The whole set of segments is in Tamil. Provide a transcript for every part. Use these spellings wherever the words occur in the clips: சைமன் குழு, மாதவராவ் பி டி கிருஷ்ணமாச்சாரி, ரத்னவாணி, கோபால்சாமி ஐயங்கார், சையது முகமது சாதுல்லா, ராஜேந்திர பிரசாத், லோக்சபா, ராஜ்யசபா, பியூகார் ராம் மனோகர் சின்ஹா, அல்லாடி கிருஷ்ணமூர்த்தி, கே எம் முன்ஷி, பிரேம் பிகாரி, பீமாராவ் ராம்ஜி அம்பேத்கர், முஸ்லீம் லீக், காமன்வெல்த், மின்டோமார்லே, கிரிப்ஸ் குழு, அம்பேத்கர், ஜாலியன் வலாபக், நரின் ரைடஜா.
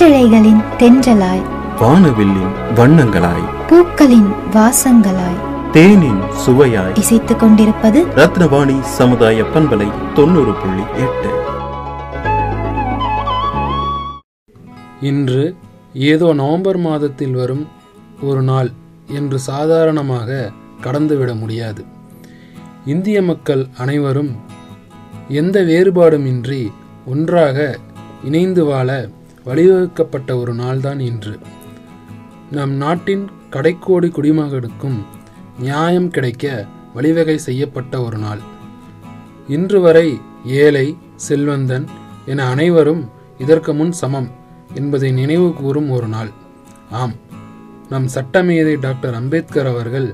சிற்றலைகளின் தென்றலாய், வானவில்லின் வண்ணங்களாய், பூக்களின் வாசங்களாய், தேனின் சுவையாய் இசைத்துக் கொண்டிருப்பது ரத்னவாணி சமுதாய பண்பலை 90.8. இன்று ஏதோ நவம்பர் மாதத்தில் வரும் ஒரு நாள் என்று சாதாரணமாக கடந்துவிட முடியாது. இந்திய மக்கள் அனைவரும் எந்த வேறுபாடுமின்றி ஒன்றாக இணைந்து வாழ வழிவகுக்கப்பட்ட ஒரு நாள்தான் இன்று. நம் நாட்டின் கடைக்கோடி குடிமகனுக்கும் நியாயம் கிடைக்க வழிவகை செய்யப்பட்ட ஒரு நாள். இன்று வரை ஏழை செல்வந்தன் என அனைவரும் இதற்கு முன் சமம் என்பதை நினைவு கூறும் ஒரு நாள். ஆம், நம் சட்ட மேதை டாக்டர் அம்பேத்கர் அவர்கள்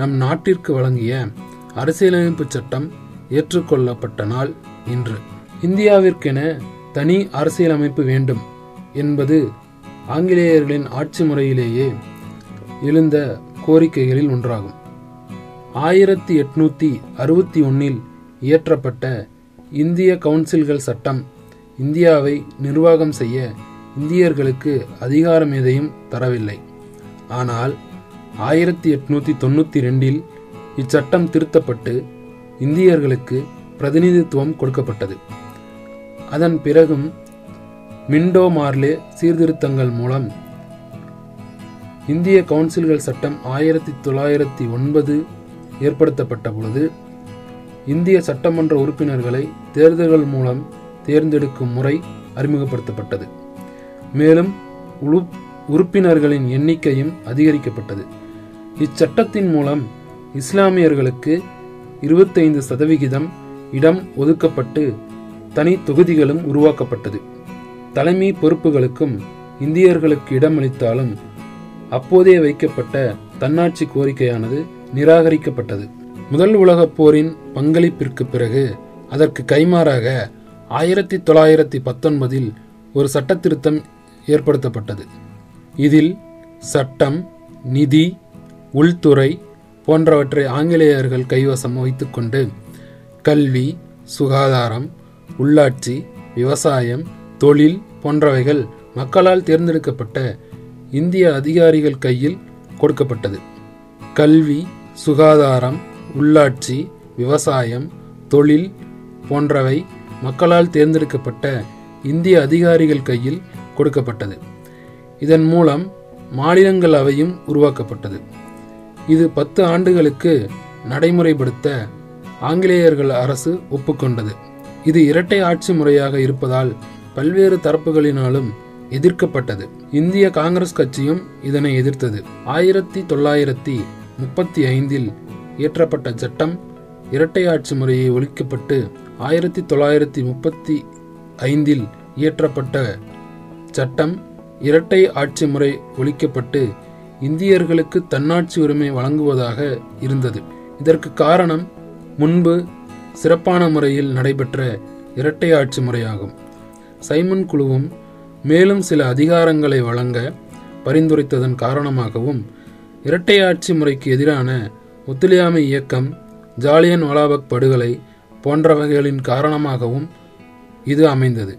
நம் நாட்டிற்கு வழங்கிய அரசியலமைப்பு சட்டம் ஏற்றுக்கொள்ளப்பட்ட நாள் இன்று. இந்தியாவிற்கென தனி அரசியலமைப்பு வேண்டும் என்பது ஆங்கிலேயர்களின் ஆட்சி முறையிலேயே எழுந்த கோரிக்கைகளில் ஒன்றாகும். 1861 இயற்றப்பட்ட இந்திய கவுன்சில்கள் சட்டம் இந்தியாவை நிர்வாகம் செய்ய இந்தியர்களுக்கு அதிகாரம் எதையும் தரவில்லை. ஆனால் 1892 இச்சட்டம் திருத்தப்பட்டு இந்தியர்களுக்கு பிரதிநிதித்துவம் கொடுக்கப்பட்டது. அதன் பிறகும் மின்டோமார்லே சீர்திருத்தங்கள் மூலம் இந்திய கவுன்சில்கள் சட்டம் 1909 ஏற்படுத்தப்பட்ட பொழுது இந்திய சட்டமன்ற உறுப்பினர்களை தேர்தல்கள் மூலம் தேர்ந்தெடுக்கும் முறை அறிமுகப்படுத்தப்பட்டது. மேலும் உறுப்பினர்களின் எண்ணிக்கையும் அதிகரிக்கப்பட்டது. இச்சட்டத்தின் மூலம் இஸ்லாமியர்களுக்கு 25% இடம் ஒதுக்கப்பட்டு தனி தொகுதிகளும் உருவாக்கப்பட்டது. தலைமை பொறுப்புகளுக்கும் இந்தியர்களுக்கு இடமளித்தாலும் அப்போதே வைக்கப்பட்ட தன்னாட்சி கோரிக்கையானது நிராகரிக்கப்பட்டது. முதல் உலகப் போரின் பங்களிப்பிற்கு பிறகு அதற்கு கைமாறாக 1919 ஒரு சட்ட திருத்தம் ஏற்படுத்தப்பட்டது. இதில் சட்டம், நிதி, உள்துறை போன்றவற்றை ஆங்கிலேயர்கள் கைவசம் வைத்துக்கொண்டு கல்வி, சுகாதாரம், உள்ளாட்சி, விவசாயம், தொழில் போன்றவைகள் மக்களால் தேர்ந்தெடுக்கப்பட்ட இந்திய அதிகாரிகள் கையில் கொடுக்கப்பட்டது. கல்வி, சுகாதாரம், உள்ளாட்சி, விவசாயம், தொழில் போன்றவை மக்களால் தேர்ந்தெடுக்கப்பட்ட இந்திய அதிகாரிகள் கையில் கொடுக்கப்பட்டது. இதன் மூலம் மாநிலங்களவையும் உருவாக்கப்பட்டது. இது 10 ஆண்டுகளுக்கு நடைமுறைப்படுத்த ஆங்கிலேயர்கள் அரசு ஒப்புக்கொண்டது. இது இரட்டை ஆட்சி முறையாக இருப்பதால் பல்வேறு தரப்புகளினாலும் எதிர்க்கப்பட்டது. இந்திய காங்கிரஸ் கட்சியும் இதனை எதிர்த்தது. 1935 இயற்றப்பட்ட சட்டம் இரட்டை ஆட்சி முறையை ஒழிக்கப்பட்டு 1935 இயற்றப்பட்ட சட்டம் இரட்டை ஆட்சி முறை ஒழிக்கப்பட்டு இந்தியர்களுக்கு தன்னாட்சி உரிமை வழங்குவதாக இருந்தது. இதற்கு காரணம் முன்பு சிறப்பான முறையில் நடைபெற்ற இரட்டை ஆட்சி முறையாகும். சைமன் குழுவும் மேலும் சில அதிகாரங்களை வழங்க பரிந்துரைத்ததன் காரணமாகவும் இரட்டை ஆட்சி முறைக்கு எதிரான ஒத்துழையாமை இயக்கம், ஜாலியன் வலாபக் படுகொலை போன்றவைகளின் காரணமாகவும் இது அமைந்தது.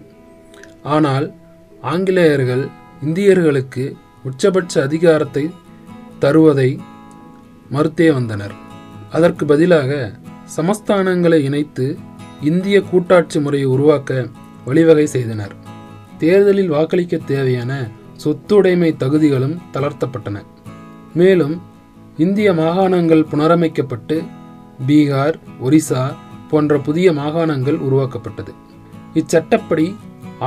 ஆனால் ஆங்கிலேயர்கள் இந்தியர்களுக்கு உச்சபட்ச அதிகாரத்தை தருவதை மறுத்தே வந்தனர். அதற்கு பதிலாக சமஸ்தானங்களை இணைத்து இந்திய கூட்டாட்சி முறையை உருவாக்க வழிவகை செய்தனர். தேர்தலில் வாக்களிக்க தேவையான சொத்துடைமை தகுதிகளும் தளர்த்தப்பட்டன. மேலும் இந்திய மாகாணங்கள் புனரமைக்கப்பட்டு பீகார், ஒரிசா போன்ற புதிய மாகாணங்கள் உருவாக்கப்பட்டது. இச்சட்டப்படி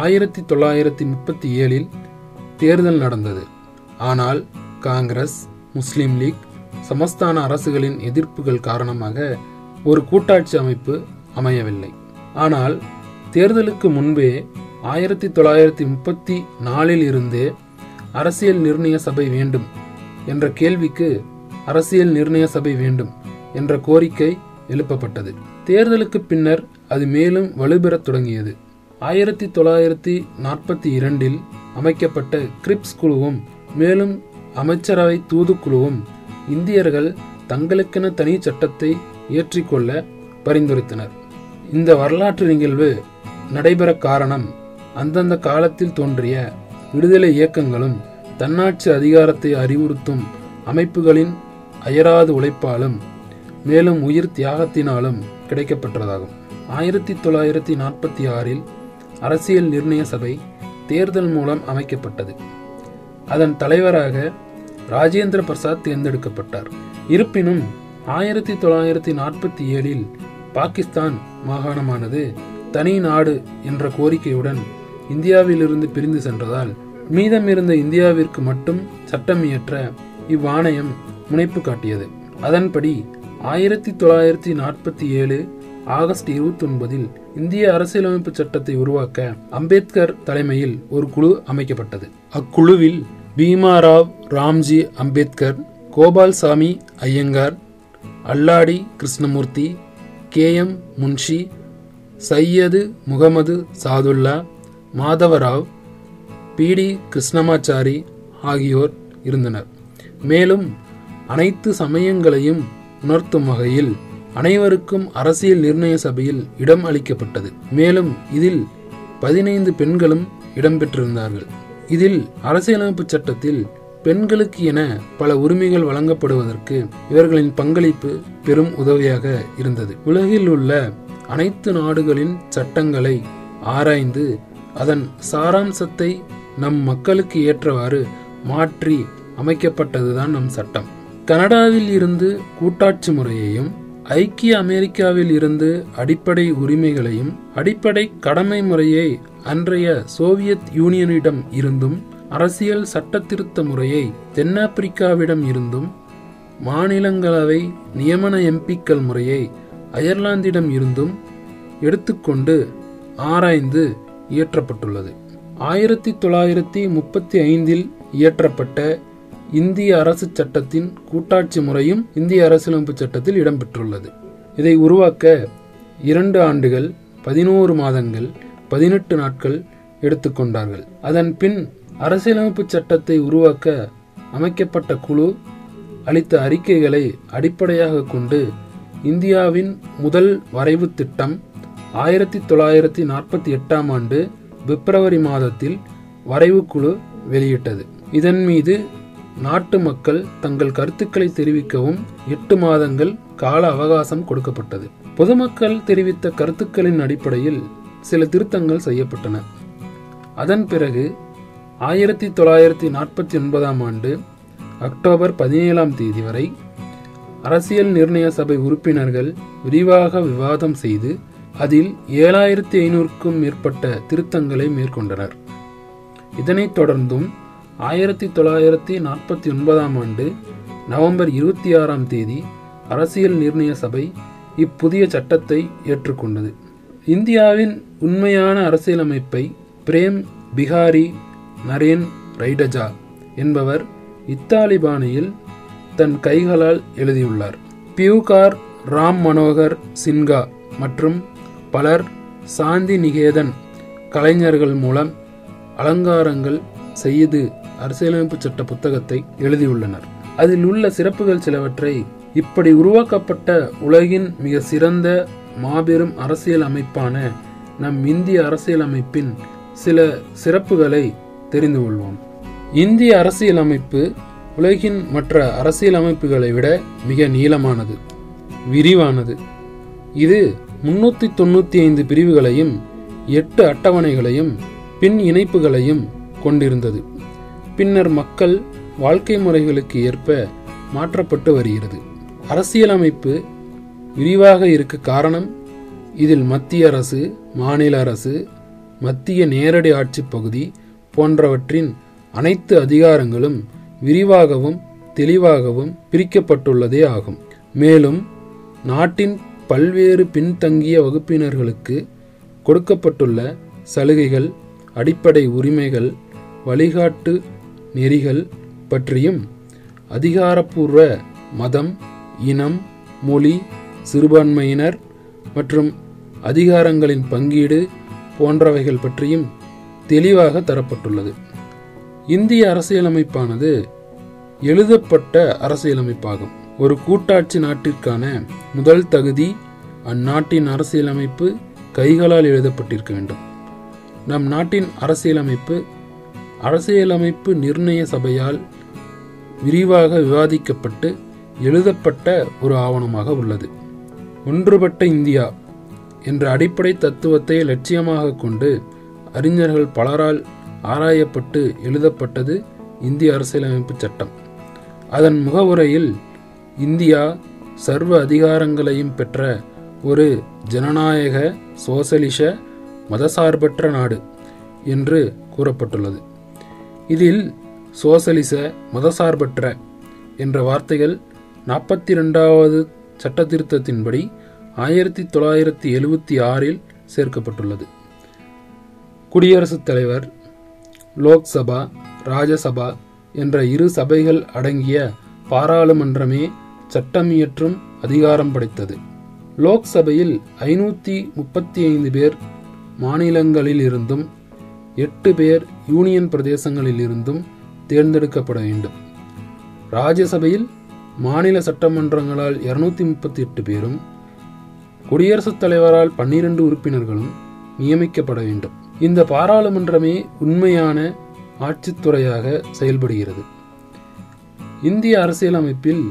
1937 தேர்தல் நடந்தது. ஆனால் காங்கிரஸ், முஸ்லீம் லீக், சமஸ்தான அரசுகளின் எதிர்ப்புகள் காரணமாக ஒரு கூட்டாட்சி அமைப்பு அமையவில்லை. ஆனால் தேர்தலுக்கு முன்பே 1934 இருந்தே அரசியல் நிர்ணய சபை வேண்டும் என்ற கேள்விக்கு அரசியல் நிர்ணய சபை வேண்டும் என்ற கோரிக்கை எழுப்பப்பட்டது. தேர்தலுக்கு பின்னர் அது மேலும் வலுப்பெறத் தொடங்கியது. 1942 அமைக்கப்பட்ட கிரிப்ஸ் குழுவும் மேலும் அமைச்சரவை தூதுக்குழுவும் இந்தியர்கள் தங்களுக்கென தனி சட்டத்தை இயற்றிக்கொள்ள பரிந்துரைத்தனர். இந்த வரலாற்று நிகழ்வு நடைபெற காரணம் அந்தந்த காலத்தில் தோன்றிய விடுதலை இயக்கங்களும் தன்னாட்சி அதிகாரத்தை அறிவுறுத்தும் அமைப்புகளின் அயராது உழைப்பாலும் மேலும் உயிர் தியாகத்தினாலும் கிடைக்கப்பெற்றதாகும். 1946 அரசியல் நிர்ணய சபை தேர்தல் மூலம் அமைக்கப்பட்டது. அதன் தலைவராக ராஜேந்திர பிரசாத் தேர்ந்தெடுக்கப்பட்டார். இருப்பினும் 1947 பாகிஸ்தான் மாகாணமானது தனி நாடு என்ற கோரிக்கையுடன் இந்தியாவிலிருந்து பிரிந்து சென்றதால் மீதமிருந்த இந்தியாவிற்கு மட்டும் சட்டம் இயற்ற இவ்வாணையம் முனைப்பு காட்டியது. அதன்படி 1947 ஆகஸ்ட் 29 இந்திய அரசியலமைப்பு சட்டத்தை உருவாக்க அம்பேத்கர் தலைமையில் ஒரு குழு அமைக்கப்பட்டது. அக்குழுவில் பீமாராவ் ராம்ஜி அம்பேத்கர், கோபால்சாமி ஐயங்கார், அல்லாடி கிருஷ்ணமூர்த்தி, கே எம் முன்ஷி, சையது முகமது சாதுல்லா, மாதவராவ், பி டி கிருஷ்ணமாச்சாரி ஆகியோர் இருந்தனர். மேலும் அனைத்து சமயங்களையும் உணர்த்தும் வகையில் அனைவருக்கும் அரசியல் நிர்ணய சபையில் இடம் அளிக்கப்பட்டது. மேலும் இதில் 15 பெண்களும் இடம்பெற்றிருந்தார்கள். இதில் அரசியலமைப்பு சட்டத்தில் பெண்களுக்கு என பல உரிமைகள் வழங்கப்படுவதற்கு இவர்களின் பங்களிப்பு பெரும் உதவியாக இருந்தது. உலகில் உள்ள அனைத்து நாடுகளின் சட்டங்களை ஆராய்ந்து அதன் சாராம்சத்தை நம் மக்களுக்கு ஏற்றவாறு மாற்றி அமைக்கப்பட்டதுதான் நம் சட்டம். கனடாவில் இருந்து கூட்டாட்சி முறையையும், ஐக்கிய அமெரிக்காவில் இருந்து அடிப்படை உரிமைகளையும், அடிப்படை கடமை முறையை அன்றைய சோவியத் யூனியனிடம் இருந்தும், அரசியல் சட்டத்திருத்த முறையை தென்னாப்பிரிக்காவிடம் இருந்தும், மாநிலங்களவை நியமன எம்பிக்கள் முறையை அயர்லாந்திடம் இருந்தும் எடுத்துக்கொண்டு ஆராய்ந்து இயற்றப்பட்டுள்ளது. 1935 இயற்றப்பட்ட இந்திய அரசு சட்டத்தின் கூட்டாட்சி முறையும் இந்திய அரசியலமைப்பு சட்டத்தில் இடம்பெற்றுள்ளது. இதை உருவாக்க 2 ஆண்டுகள், 11 மாதங்கள், 18 நாட்கள் எடுத்துக்கொண்டார்கள். அதன் பின் அரசியலமைப்பு சட்டத்தை உருவாக்க அமைக்கப்பட்ட குழு அளித்த அறிக்கைகளை அடிப்படையாக கொண்டு இந்தியாவின் முதல் வரைவு திட்டம் 1948 பிப்ரவரி மாதத்தில் வரைவு குழு வெளியிட்டது. இதன் மீது நாட்டு மக்கள் தங்கள் கருத்துக்களை தெரிவிக்கவும் 8 மாதங்கள் கால அவகாசம் கொடுக்கப்பட்டது. பொதுமக்கள் தெரிவித்த கருத்துக்களின் அடிப்படையில் சில திருத்தங்கள் செய்யப்பட்டன. அதன் பிறகு 1949 அக்டோபர் 17 வரை அரசியல் நிர்ணய சபை உறுப்பினர்கள் விரிவாக விவாதம் செய்து அதில் 7500க்கும் மேற்பட்ட திருத்தங்களை மேற்கொண்டனர். இதனைத் தொடர்ந்தும் 1949 நவம்பர் 26 அரசியல் நிர்ணய சபை இப்புதிய சட்டத்தை ஏற்றுக்கொண்டது. இந்தியாவின் உண்மையான அரசியலமைப்பை பிரேம் பிகாரி, நரின் ரைடஜா என்பவர் இத்தாலி பாணியில் தன் கைகளால் எழுதியுள்ளார். பியூகார் ராம் மனோகர் சின்ஹா மற்றும் பலர் சாந்தி நிகேதன் கலைஞர்கள் மூலம் அலங்காரங்கள் செய்து அரசியலமைப்பு சட்ட புத்தகத்தை எழுதியுள்ளனர். அதில் உள்ள சிறப்புகள் சிலவற்றை இப்படி உருவாக்கப்பட்ட உலகின் மிக சிறந்த மாபெரும் அரசியல் அமைப்பான நம் இந்திய அரசியலமைப்பின் சில சிறப்புகளை தெரிந்து கொள்வோம். இந்திய அரசியலமைப்பு உலகின் மற்ற அரசியலமைப்புகளை விட மிக நீளமானது, விரிவானது. இது 395 பிரிவுகளையும் 8 அட்டவணைகளையும் பின் இணைப்புகளையும் கொண்டிருந்தது. பின்னர் மக்கள் வாழ்க்கை முறைகளுக்கு ஏற்ப மாற்றப்பட்டு வருகிறது. அரசியலமைப்பு விரிவாக இருக்க காரணம் இதில் மத்திய அரசு, மாநில அரசு, மத்திய நேரடி ஆட்சி பகுதி போன்றவற்றின் அனைத்து அதிகாரங்களும் விரிவாகவும் தெளிவாகவும் பிரிக்கப்பட்டுள்ளதே ஆகும். மேலும் நாட்டின் பல்வேறு பின்தங்கிய வகுப்பினர்களுக்கு கொடுக்கப்பட்டுள்ள சலுகைகள், அடிப்படை உரிமைகள், வழிகாட்டு நெறிகள் பற்றியும் அதிகாரப்பூர்வ மதம், இனம், மொழி, சிறுபான்மையினர் மற்றும் அதிகாரங்களின் பங்கீடு போன்றவைகள் பற்றியும் தெளிவாக தரப்பட்டுள்ளது. இந்திய அரசியலமைப்பானது எழுதப்பட்ட அரசியலமைப்பாகும். ஒரு கூட்டாட்சி நாட்டிற்கான முதல் தகுதி அந்நாட்டின் அரசியலமைப்பு கைகளால் எழுதப்பட்டிருக்க வேண்டும். நம் நாட்டின் அரசியலமைப்பு அரசியலமைப்பு நிர்ணய சபையால் விரிவாக விவாதிக்கப்பட்டு எழுதப்பட்ட ஒரு ஆவணமாக உள்ளது. ஒன்றுபட்ட இந்தியா என்ற அடிப்படை தத்துவத்தை லட்சியமாக கொண்டு அறிஞர்கள் பலரால் ஆராயப்பட்டு எழுதப்பட்டது இந்திய அரசியலமைப்பு சட்டம். அதன் முகவுரையில் இந்தியா சர்வ அதிகாரங்களையும் பெற்ற ஒரு ஜனநாயக சோசலிச மதசார்பற்ற நாடு என்று கூறப்பட்டுள்ளது. இதில் சோசலிச மதசார்பற்ற என்ற வார்த்தைகள் 42வது சட்ட திருத்தத்தின்படி 1976 சேர்க்கப்பட்டுள்ளது. குடியரசுத் தலைவர், லோக்சபா, ராஜ்யசபா என்ற இரு சபைகள் அடங்கிய பாராளுமன்றமே சட்டமியற்றும் அதிகாரம் படைத்தது. லோக்சபையில் 535 பேர் மாநிலங்களில் இருந்தும் 8 பேர் யூனியன் பிரதேசங்களில் இருந்தும் தேர்ந்தெடுக்கப்பட வேண்டும். ராஜ்யசபையில் மாநில சட்டமன்றங்களால் 238 பேரும் குடியரசுத் தலைவரால் 12 உறுப்பினர்களும் நியமிக்கப்பட வேண்டும். இந்த பாராளுமன்றமே உண்மையான ஆட்சித்துறையாக செயல்படுகிறது. இந்திய அரசியலமைப்பில்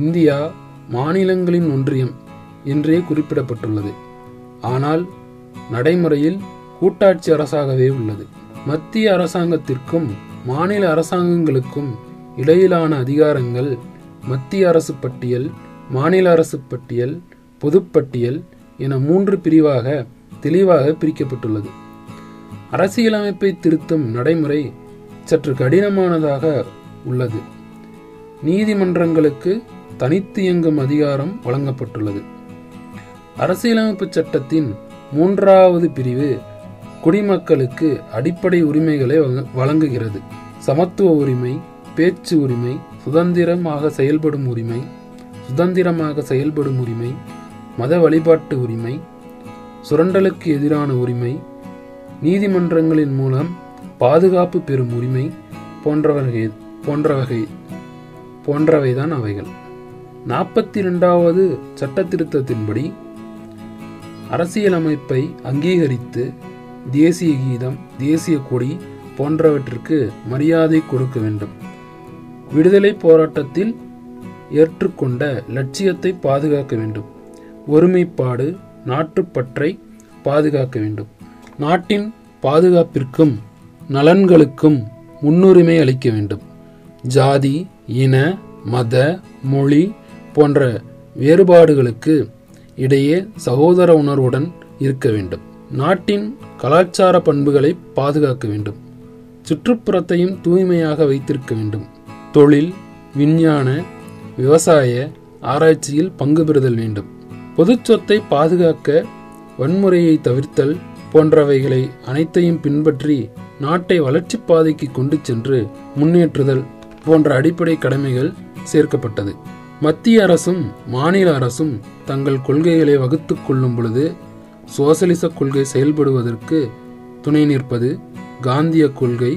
இந்தியா மாநிலங்களின் ஒன்றியம் என்றே குறிப்பிடப்பட்டுள்ளது. ஆனால் நடைமுறையில் கூட்டாட்சி அரசாகவே உள்ளது. மத்திய அரசாங்கத்திற்கும் மாநில அரசாங்கங்களுக்கும் இடையிலான அதிகாரங்கள் மத்திய அரசு பட்டியல், மாநில அரசு பட்டியல், பொதுப்பட்டியல் என 3 பிரிவாக தெளிவாக பிரிக்கப்பட்டுள்ளது. அரசியலமைப்பை திருத்தும் நடைமுறை சற்று கடினமானதாக உள்ளது. நீதிமன்றங்களுக்கு தனித்து இயங்கும் அதிகாரம் வழங்கப்பட்டுள்ளது. அரசியலமைப்பு சட்டத்தின் 3வது பிரிவு குடிமக்களுக்கு அடிப்படை உரிமைகளை வழங்குகிறது. சமத்துவ உரிமை, பேச்சு உரிமை, சுதந்திரமாக செயல்படும் உரிமை, மத வழிபாட்டு உரிமை, சுரண்டலுக்கு எதிரான உரிமை, நீதிமன்றங்களின் மூலம் பாதுகாப்பு பெறும் உரிமை போன்றவைதான் அவைகள். 42வது சட்ட திருத்தத்தின்படி அரசியலமைப்பை அங்கீகரித்து தேசிய கீதம், தேசிய கொடி போன்றவற்றிற்கு மரியாதை கொடுக்க வேண்டும். விடுதலை போராட்டத்தில் ஏற்றுக்கொண்ட லட்சியத்தை பாதுகாக்க வேண்டும். ஒருமைப்பாடு, நாட்டுப்பற்றை பாதுகாக்க வேண்டும். நாட்டின் பாதுகாப்பிற்கும் நலன்களுக்கும் முன்னுரிமை அளிக்க வேண்டும். ஜாதி, இன, மத, மொழி போன்ற வேறுபாடுகளுக்கு இடையே சகோதர உணர்வுடன் இருக்க வேண்டும். நாட்டின் கலாச்சார பண்புகளை பாதுகாக்க வேண்டும். சுற்றுப்புறத்தையும் தூய்மையாக வைத்திருக்க வேண்டும். தொழில், விஞ்ஞான, விவசாய ஆராய்ச்சியில் பங்கு பெறுதல் வேண்டும். பொது சொத்தை பாதுகாக்க வன்முறையை தவிர்த்தல் போன்றவைகளை அனைத்தையும் பின்பற்றி நாட்டை வளர்ச்சி பாதைக்கு கொண்டு சென்று முன்னேற்றுதல் போன்ற அடிப்படை கடமைகள் சேர்க்கப்பட்டது. மத்திய அரசும் மாநில அரசும் தங்கள் கொள்கைகளை வகுத்து கொள்ளும் பொழுது சோசலிச கொள்கை செயல்படுவதற்கு துணை நிற்பது, காந்திய கொள்கை,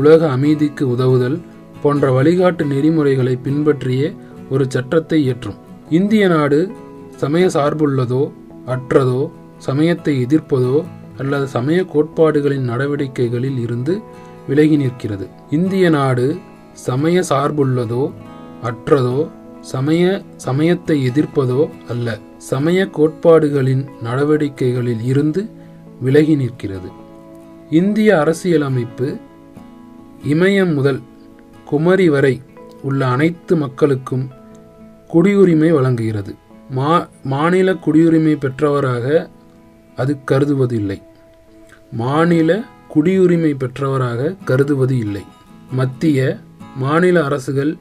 உலக அமைதிக்கு உதவுதல் போன்ற வழிகாட்டு நெறிமுறைகளை பின்பற்றியே ஒரு சட்டத்தை இயற்றும். இந்திய நாடு சமய சார்புள்ளதோ அற்றதோ, சமயத்தை எதிர்ப்பதோ அல்லது சமய கோட்பாடுகளின் நடவடிக்கைகளில் இருந்து விலகி நிற்கிறது. இந்திய நாடு சமய சார்புள்ளதோ அற்றதோ, சமயத்தை எதிர்ப்பதோ அல்ல, சமய கோட்பாடுகளின் நடவடிக்கைகளில் இருந்து விலகி நிற்கிறது. இந்திய அரசியலமைப்பு இமயம் முதல் குமரி வரை உள்ள அனைத்து மக்களுக்கும் குடியுரிமை வழங்குகிறது. மாநில குடியுரிமை பெற்றவராக அது கருதுவது இல்லை. மத்திய மாநில அரசுகள்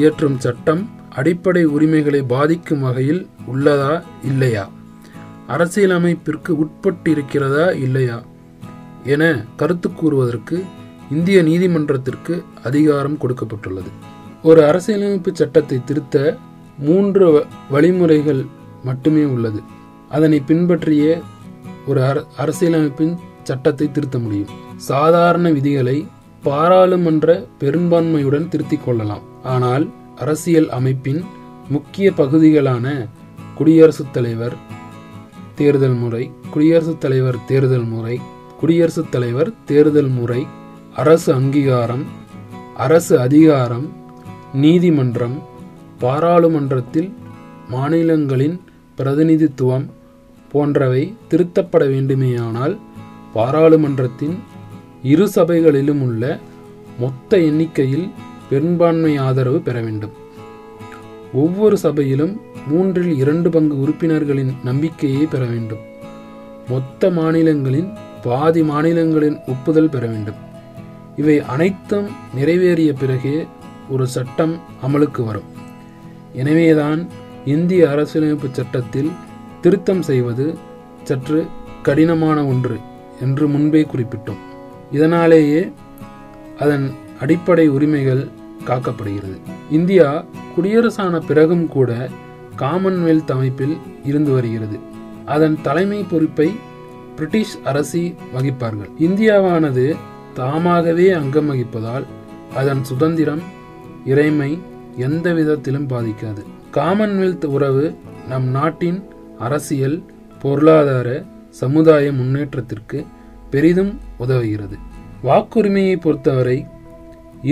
இயற்றும் சட்டம் அடிப்படை உரிமைகளை பாதிக்கும் வகையில் உள்ளதா இல்லையா, அரசியலமைப்பிற்கு உட்பட்டு இருக்கிறதா இல்லையா என கருத்து கூறுவதற்கு இந்திய நீதிமன்றத்திற்கு அதிகாரம் கொடுக்கப்பட்டுள்ளது. ஒரு அரசியலமைப்பு சட்டத்தை திருத்த 3 வழிமுறைகள் மட்டுமே உள்ளது. அதனை பின்பற்றியே ஒரு அரசியலமைப்பின் சட்டத்தை திருத்த முடியும். சாதாரண விதிகளை பாராளுமன்ற பெரும்பான்மையுடன் திருத்திக் கொள்ளலாம். ஆனால் அரசியல் அமைப்பின் முக்கிய பகுதிகளான குடியரசுத் தலைவர், தேர்தல் முறை, குடியரசுத் தலைவர் தேர்தல் முறை, குடியரசுத் தலைவர் தேர்தல் முறை, அரசு அங்கீகாரம், அரசு அதிகாரம், நீதிமன்றம், பாராளுமன்றத்தில் மாநிலங்களின் பிரதிநிதித்துவம் போன்றவை திருத்தப்பட வேண்டுமேயானால் பாராளுமன்றத்தின் இரு சபைகளிலும் உள்ள மொத்த எண்ணிக்கையில் பெரும்பான்மை ஆதரவு பெற வேண்டும். ஒவ்வொரு சபையிலும் 3 2 பங்கு உறுப்பினர்களின் நம்பிக்கையை பெற வேண்டும். மொத்த மாநிலங்களின் பாதி மாநிலங்களின் ஒப்புதல் பெற வேண்டும். இவை அனைத்தும் நிறைவேறிய பிறகே ஒரு சட்டம் அமலுக்கு வரும். எனவேதான் இந்திய அரசியலமைப்பு சட்டத்தில் திருத்தம் செய்வது சற்று கடினமான ஒன்று என்று முன்பே குறிப்பிட்டோம். இதனாலேயே அதன் அடிப்படை உரிமைகள் காக்கப்படுகிறது. இந்தியா குடியரசான பிறகும் கூட காமன்வெல்த் அமைப்பில் இருந்து வருகிறது. அதன் தலைமை பொறுப்பை பிரிட்டிஷ் அரசி வகிப்பார்கள். இந்தியாவானது தாமாகவே அங்கம் வகிப்பதால் அதன் சுதந்திரம், இறைமை எந்த விதத்திலும் பாதிக்காது. காமன்வெல்த் உறவு நம் நாட்டின் அரசியல், பொருளாதார, சமுதாய முன்னேற்றத்திற்கு பெரிதும் உதவுகிறது. வாக்குரிமையை பொறுத்தவரை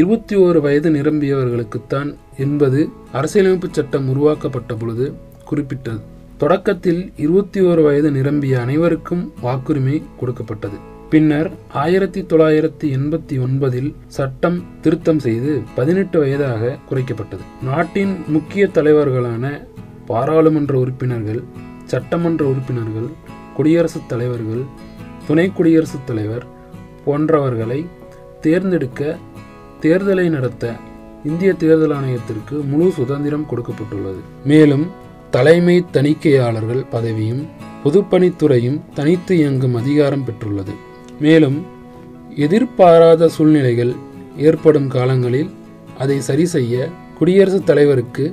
21 வயது நிரம்பியவர்களுக்குத்தான் என்பது அரசியலமைப்பு சட்டம் உருவாக்கப்பட்ட பொழுது குறிப்பிட்டது. தொடக்கத்தில் 21 வயது நிரம்பிய அனைவருக்கும் வாக்குரிமை கொடுக்கப்பட்டது. பின்னர் 1989இல் சட்டம் திருத்தம் செய்து 18 வயதாக குறைக்கப்பட்டது. நாட்டின் முக்கிய தலைவர்களான பாராளுமன்ற உறுப்பினர்கள், சட்டமன்ற உறுப்பினர்கள், குடியரசுத் தலைவர்கள், துணை குடியரசுத் தலைவர் போன்றவர்களை தேர்ந்தெடுக்க தேர்தலை நடத்த இந்திய தேர்தல் ஆணையத்திற்கு முழு சுதந்திரம் கொடுக்கப்பட்டுள்ளது. மேலும் தலைமை தணிக்கையாளர்கள் பதவியும் பொதுப்பணித்துறையும் தனித்து இயங்கும் அதிகாரம் பெற்றுள்ளது. மேலும் எதிர்பாராத சூழ்நிலைகள் ஏற்படும் காலங்களில் அதை சரி செய்ய குடியரசுத் தலைவருக்கு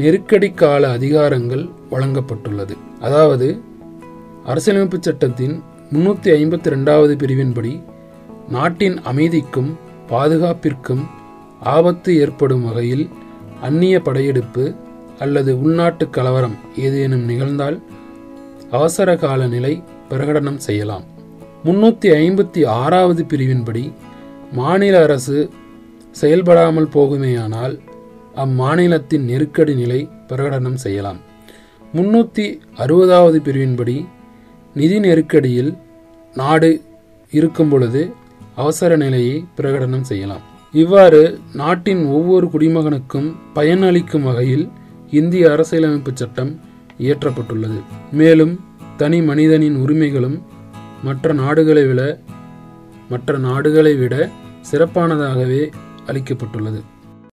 நெருக்கடி கால அதிகாரங்கள் வழங்கப்பட்டுள்ளது. அதாவது அரசியலமைப்பு சட்டத்தின் 352வது பிரிவின்படி நாட்டின் அமைதிக்கும் பாதுகாப்பிற்கும் ஆபத்து ஏற்படும் வகையில் அந்நிய படையெடுப்பு அல்லது உள்நாட்டு கலவரம் ஏதேனும் நிகழ்ந்தால் அவசர கால நிலை பிரகடனம் செய்யலாம். 356வது பிரிவின்படி மாநில அரசு செயல்படாமல் போகுமேயானால் அம்மாநிலத்தின் நெருக்கடி நிலை பிரகடனம் செய்யலாம். 360வது பிரிவின்படி நிதி நெருக்கடியில் நாடு இருக்கும் பொழுது அவசர நிலையை பிரகடனம் செய்யலாம். இவ்வாறு நாட்டின் ஒவ்வொரு குடிமகனுக்கும் பயனளிக்கும் வகையில் இந்திய அரசியலமைப்பு சட்டம் இயற்றப்பட்டுள்ளது. மேலும் தனி மனிதனின் உரிமைகளும் மற்ற நாடுகளை விட சிறப்பானதாகவே அளிக்கப்பட்டுள்ளது.